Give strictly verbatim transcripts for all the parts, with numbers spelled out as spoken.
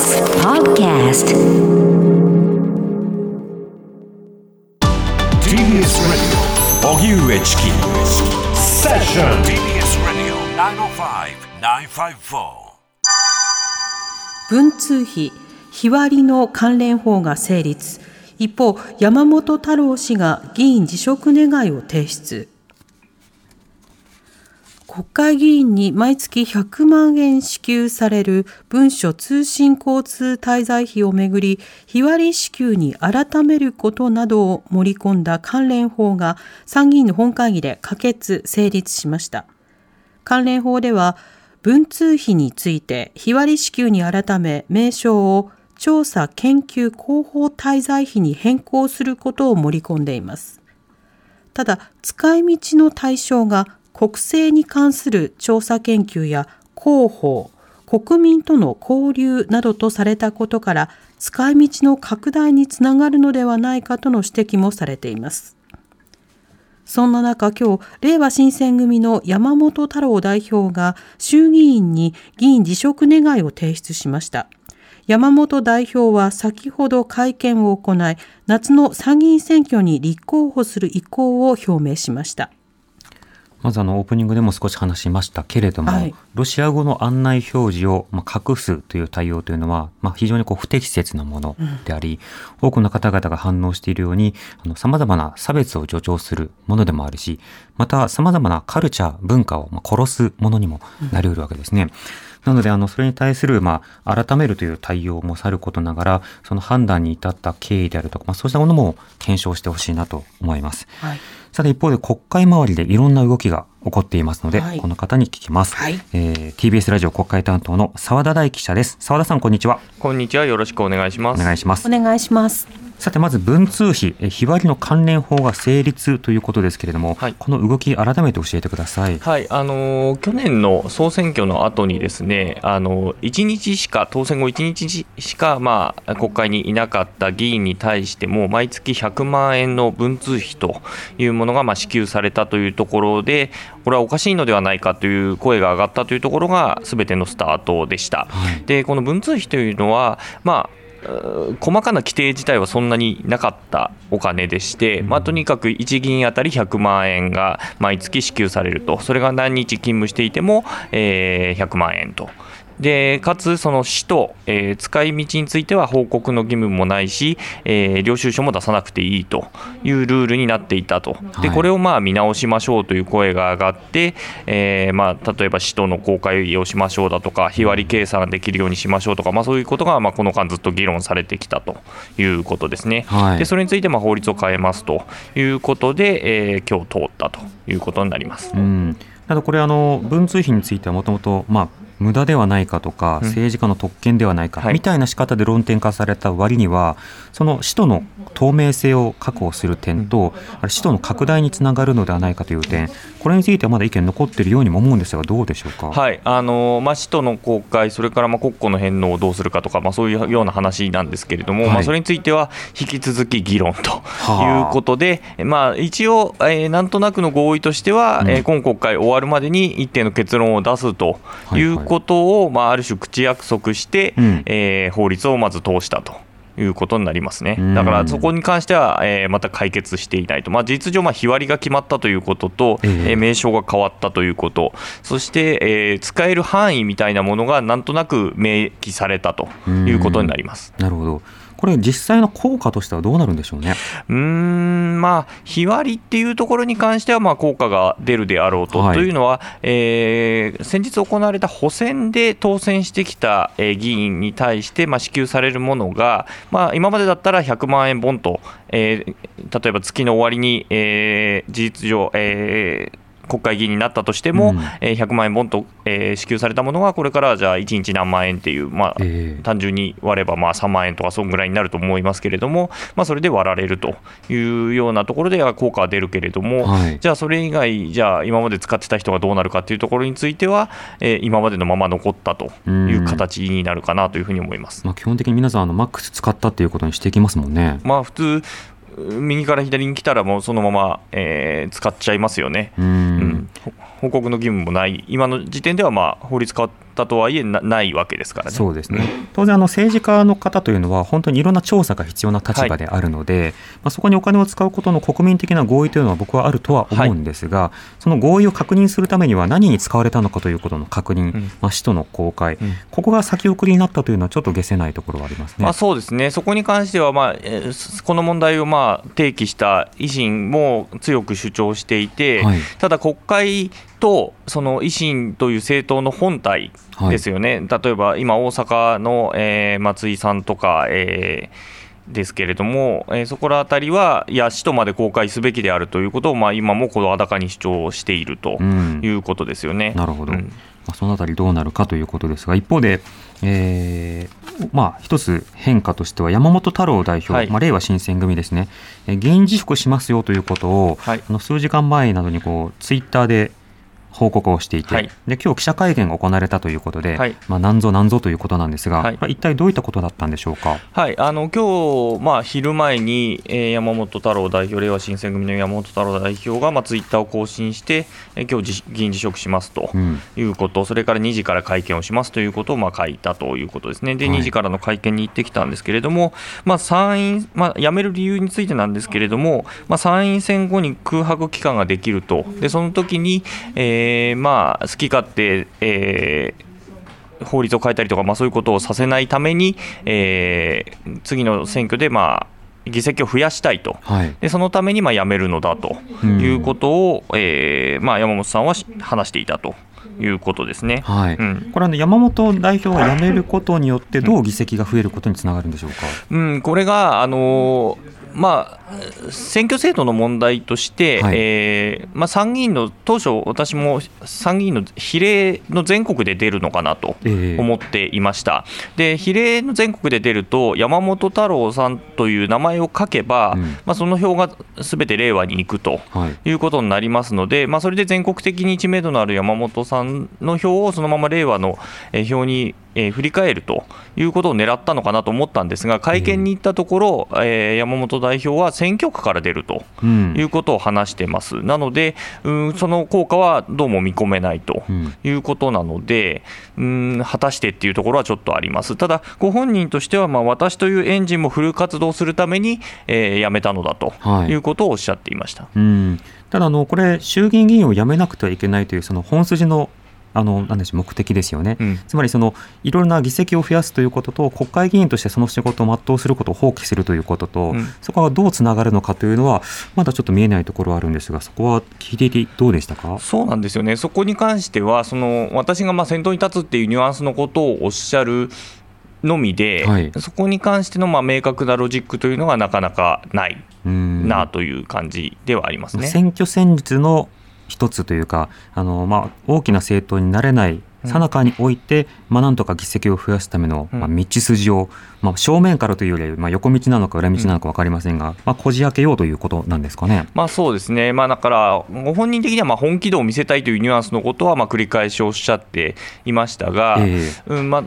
This podcast. ティービーエス Radio 荻上チキセッション ティービーエス Radio きゅうまるご きゅうごよん 文通費日割りの関連法が成立。一方、山本太郎氏が議員辞職願を提出。国会議員に毎月ひゃくまんえん支給される文書通信交通滞在費をめぐり、日割り支給に改めることなどを盛り込んだ関連法が参議院の本会議で可決・成立しました。関連法では、文通費について日割り支給に改め、名称を調査研究広報滞在費に変更することを盛り込んでいます。ただ、使い道の対象が国政に関する調査研究や広報、国民との交流などとされたことから、使い道の拡大につながるのではないかとの指摘もされています。そんな中、今日、れいわ新選組の山本太郎代表が衆議院に議員辞職願を提出しました。山本代表は先ほど会見を行い、夏の参議院選挙に立候補する意向を表明しました。まずあのオープニングでも少し話しましたけれども、はい、ロシア語の案内表示をまあ隠すという対応というのは、まあ、非常にこう不適切なものであり、うん、多くの方々が反応しているように、あの様々な差別を助長するものでもあるし、また様々なカルチャー、文化をまあ殺すものにもなり得るわけですね、うん。なのであのそれに対するまあ改めるという対応もさることながら、その判断に至った経緯であるとか、まあ、そうしたものも検証してほしいなと思います、はい。さて一方で国会周りでいろんな動きが起こっていますので、はい、この方に聞きます、はい。えー、ティービーエス ラジオ国会担当の澤田大記者です。澤田さん、こんにちは。こんにちは、よろしくお願いします。お願いします。お願いします。さてまず文通費日割りの関連法が成立ということですけれども、はい、この動き改めて教えてください。はい、あの去年の総選挙の後にですね、あのいちにちしか当選後いちにちしか、まあ、国会にいなかった議員に対しても毎月ひゃくまんえんの文通費というものがまあ支給されたというところで、これはおかしいのではないかという声が上がったというところが全てのスタートでした、はい。でこの文通費というのは、まあ細かな規定自体はそんなになかったお金でして、まあ、とにかくいち議員あたりひゃくまんえんが毎月支給されると。それが何日勤務していても、えー、ひゃくまんえんと。でかつその使途、えー、使い道については報告の義務もないし、えー、領収書も出さなくていいというルールになっていたと。でこれをまあ見直しましょうという声が上がって、えーまあ、例えば使途の公開をしましょうだとか、日割り計算できるようにしましょうとか、まあ、そういうことがまあこの間ずっと議論されてきたということですね、はい。でそれについてまあ法律を変えますということで、えー、今日通ったということになります。うん。ただこれあの文通費についてはもともとまあ無駄ではないかとか、政治家の特権ではないかみたいな仕方で論点化された割には、その使途の透明性を確保する点と、使途の拡大につながるのではないかという点、これについてはまだ意見残っているようにも思うんですが、どうでしょうか。はい、あのまあ、使途の公開、それからまあ国庫の返納をどうするかとか、まあ、そういうような話なんですけれども、はい、まあ、それについては引き続き議論ということで、まあ、一応、えー、なんとなくの合意としては、うん、今国会終わるまでに一定の結論を出すという、はい、ことを、まあ、ある種口約束して、うん、えー、法律をまず通したということになりますね。だからそこに関しては、えー、また解決していないと、まあ、事実上まあ日割りが決まったということと、えー、名称が変わったということ、そして、えー、使える範囲みたいなものがなんとなく明記されたということになります。なるほど。これ実際の効果としてはどうなるんでしょうね。うーん、まあ、日割りっていうところに関してはまあ効果が出るであろうと、はい、というのは、えー、先日行われた補選で当選してきた議員に対してまあ支給されるものが、まあ、今までだったらひゃくまんえんボンと、えー、例えば月の終わりに、えー、事実上、えー国会議員になったとしても、うん、ひゃくまんえんボンと支給されたものがこれからじゃあいちにち何万円っていう、まあ、えー、単純に割ればまあさんまんえんとかそんぐらいになると思いますけれども、まあ、それで割られるというようなところでは効果は出るけれども、はい、じゃあそれ以外、じゃあ今まで使ってた人がどうなるかっていうところについては、えー、今までのまま残ったという形になるかなというふうに思います。まあ、基本的に皆さんあのマックス使ったっていうことにしていきますもんね。まあ普通右から左に来たらもうそのまま、えー、使っちゃいますよね。うん、うん。報告の義務もない、今の時点ではまあ法律変わったとはいえ な, ないわけですからね。そうですね、当然あの政治家の方というのは本当にいろんな調査が必要な立場であるので、はい、まあ、そこにお金を使うことの国民的な合意というのは僕はあるとは思うんですが、はい、その合意を確認するためには何に使われたのかということの確認、うんまあ、使途の公開、うん、ここが先送りになったというのはちょっと解せないところはありますね。まあ、そうですね、そこに関しては、まあ、この問題をまあ提起した維新も強く主張していて、はい、ただ国会とその維新という政党の本体ですよね、はい、例えば今大阪の、えー、松井さんとか、えー、ですけれども、えー、そこらあたりはいや使途まで公開すべきであるということを、まあ、今も声高に主張しているということですよね、うん、なるほど、うん、まあ、そのあたりどうなるかということですが、一方で、えーまあ、一つ変化としては山本太郎代表、はいまあ、れいわ新選組ですね、えー、議員辞職しますよということを、はい、あの数時間前などにこうツイッターで報告をしていて、はい、で今日記者会見が行われたということで、はいまあ、なんぞなんぞということなんですが、はい、一体どういったことだったんでしょうか。はい、あの今日、まあ、昼前に、えー、山本太郎代表、れいわ新選組の山本太郎代表が、まあ、ツイッターを更新して、えー、今日議員辞職しますということ、うん、それからにじから会見をしますということを、まあ、書いたということですね。で、はい、にじからの会見に行ってきたんですけれども、まあ、参院、まあ、辞める理由についてなんですけれども、まあ、参院選後に空白期間ができると、でその時に、えーえーまあ、好き勝手、えー、法律を変えたりとか、まあ、そういうことをさせないために、えー、次の選挙で、まあ、議席を増やしたいと、はい、でそのためにまあ辞めるのだということを、えーまあ、山本さんは話していたということですね。はいうん、これは、ね、山本代表が辞めることによってどう議席が増えることにつながるんでしょうか。うん、これがあのーまあ、選挙制度の問題として、はいえーまあ、参議院の当初私も参議院の比例の全国で出るのかなと思っていました、えー、で比例の全国で出ると山本太郎さんという名前を書けば、うんまあ、その票がすべて令和に行くということになりますので、はいまあ、それで全国的に知名度のある山本さんの票をそのまま令和の票にえー、振り返るということを狙ったのかなと思ったんですが、会見に行ったところ、えー、山本代表は選挙区から出るということを話してます、うん、なのでうんその効果はどうも見込めないということなので、うん、うん果たしてっていうところはちょっとあります。ただご本人としては、まあ、私というエンジンもフル活動するために、えー、辞めたのだということをおっしゃっていました。はいうん、ただあのこれ衆議院議員を辞めなくてはいけないというその本筋のあの何でしょう目的ですよね、うん、つまりそのいろいろな議席を増やすということと国会議員としてその仕事を全うすることを放棄するということと、うん、そこがどうつながるのかというのはまだちょっと見えないところはあるんですが、そこは聞いていてどうでしたか。そうなんですよね。そこに関してはその私がまあ先頭に立つっていうニュアンスのことをおっしゃるのみで、はい、そこに関してのまあ明確なロジックというのがなかなかないなという感じではありますね。選挙戦術の一つというかあの、まあ、大きな政党になれないさなかにおいて、まあ、なんとか議席を増やすための、まあ、道筋を、まあ、正面からというよりは、まあ、横道なのか裏道なのか分かりませんが、まあ、こじ開けようということなんですかね。まあ、そうですね、まあ、だからご本人的にはまあ本気度を見せたいというニュアンスのことはまあ繰り返しおっしゃっていましたが、えーうんまあ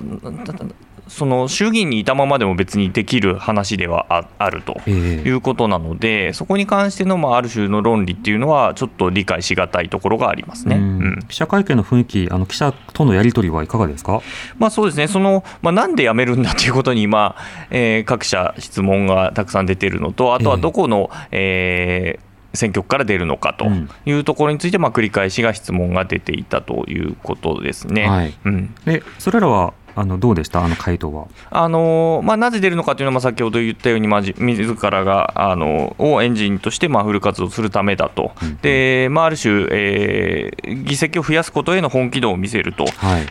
その衆議院にいたままでも別にできる話では あ, あるということなので、えー、そこに関してのまあある種の論理っていうのはちょっと理解しがたいところがありますね。うん、うん、記者会見の雰囲気あの記者とのやり取りはいかがですか。まあ、そうですねその、まあ、なんで辞めるんだということに、まあえー、各社質問がたくさん出ているのとあとはどこの、えーえー選挙区から出るのかというところについて、まあ、繰り返しが質問が出ていたということですね。はいうん、でそれらはあのどうでしたあの回答は。あの、まあ、なぜ出るのかというのは先ほど言ったように、まあ、自らがあのをエンジンとしてまあフル活動するためだと、うんでまあ、ある種、えー、議席を増やすことへの本気度を見せると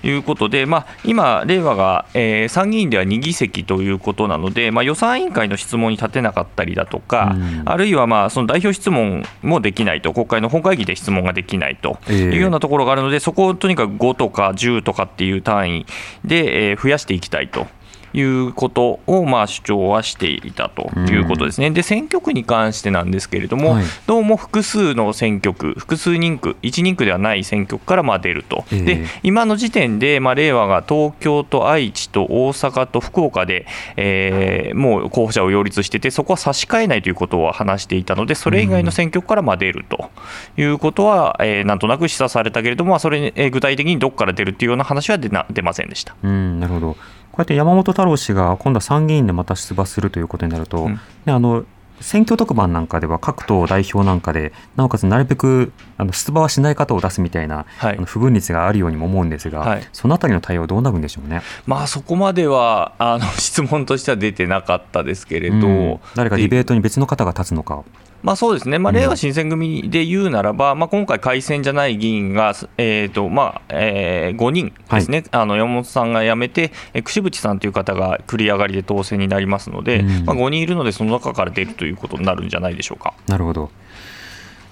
いうことで、はいまあ、今令和が、えー、参議院ではにぎせきということなので、まあ、予算委員会の質問に立てなかったりだとか、うん、あるいはまあその代表質問もできないと国会の本会議で質問ができないというようなところがあるので、えー、そこをとにかくごとかじゅうとかっていう単位で増やしていきたいということをまあ主張はしていたということですね。で、選挙区に関してなんですけれども、はい、どうも複数の選挙区、複数人区、一人区ではない選挙区からまあ出ると、えー、で今の時点でまあれいわが東京と愛知と大阪と福岡で、えー、もう候補者を擁立してて、そこは差し替えないということを話していたので、それ以外の選挙区からまあ出るということは、えー、なんとなく示唆されたけれども、それ、えー、具体的にどこから出るというような話は 出, な出ませんでした。うん、なるほど。こうやって山本太郎氏が今度は参議院でまた出馬するということになると、うん、であの選挙特番なんかでは各党代表なんかでなおかつなるべくあの出馬はしない方を出すみたいな、はい、あの不分率があるようにも思うんですが、はい、そのあたりの対応どうなるんでしょうね。まあ、そこまではあの質問としては出てなかったですけれど、うん、誰かディベートに別の方が立つのか。まあ、そうですね、まあ、れいわ新選組で言うならば、まあ、今回改選じゃない議員が、えーとまあえー、ごにんですね、はい、あの山本さんが辞めて櫛渕さんという方が繰り上がりで当選になりますので、うんまあ、ごにんいるのでその中から出るということになるんじゃないでしょうか。なるほど。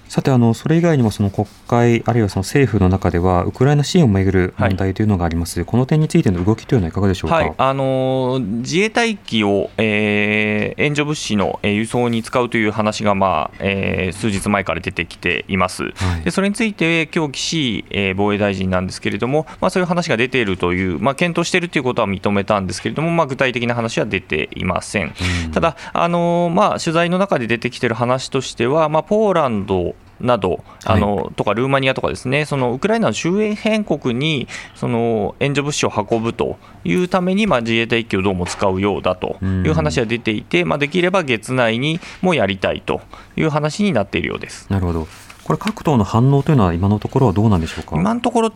さてあのそれ以外にもその国会あるいはその政府の中ではウクライナ支援をめぐる問題というのがあります、はい、この点についての動きというのはいかがでしょうか。はい、あの自衛隊機を、えー、援助物資の輸送に使うという話が、まあえー、数日前から出てきています、はい、でそれについて今日岸、えー、防衛大臣なんですけれども、まあ、そういう話が出ているという、まあ、検討しているということは認めたんですけれども、まあ、具体的な話は出ていません、うん、ただあの、まあ、取材の中で出てきている話としては、まあ、ポーランドなどあの、はい、とかルーマニアとかですね、そのウクライナの周辺国にその援助物資を運ぶというために、まあ、自衛隊機をどうも使うようだという話が出ていて、まあ、できれば月内にもやりたいという話になっているようです。なるほど。これ各党の反応というのは今のところはどうなんでしょうか。今のところ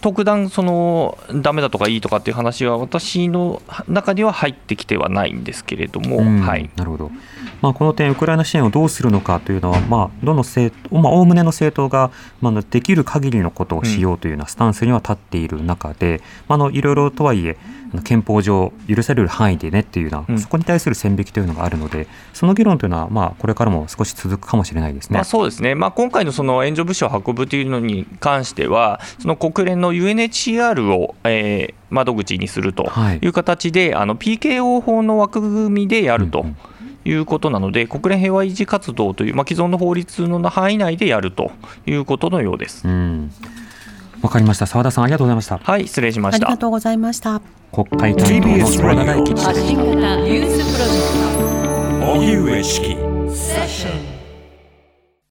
特段そのダメだとかいいとかっていう話は私の中では入ってきてはないんですけれども、うんはい、なるほど。まあ、この点ウクライナ支援をどうするのかというのは、まあどの政党、まあ、概ねの政党が、まあ、できる限りのことをしようというようなスタンスには立っている中で、まあ、あのいろいろとはいえ憲法上許される範囲でねっていうような、そこに対する線引きというのがあるので、その議論というのは、まあ、これからも少し続くかもしれないですね。まあ、そうですね、まあ、今回のその援助物資を運ぶというのに関してはその国連の ユーエヌエイチシーアール を、えー、窓口にするという形で、はい、あの ピーケーオー 法の枠組みでやるということなので、うんうん、国連平和維持活動という、まあ、既存の法律の範囲内でやるということのようです。うん、わかりました。澤田さんありがとうございました。はい、失礼しました。ありがとうございました。国会担当の澤田大樹記者でした。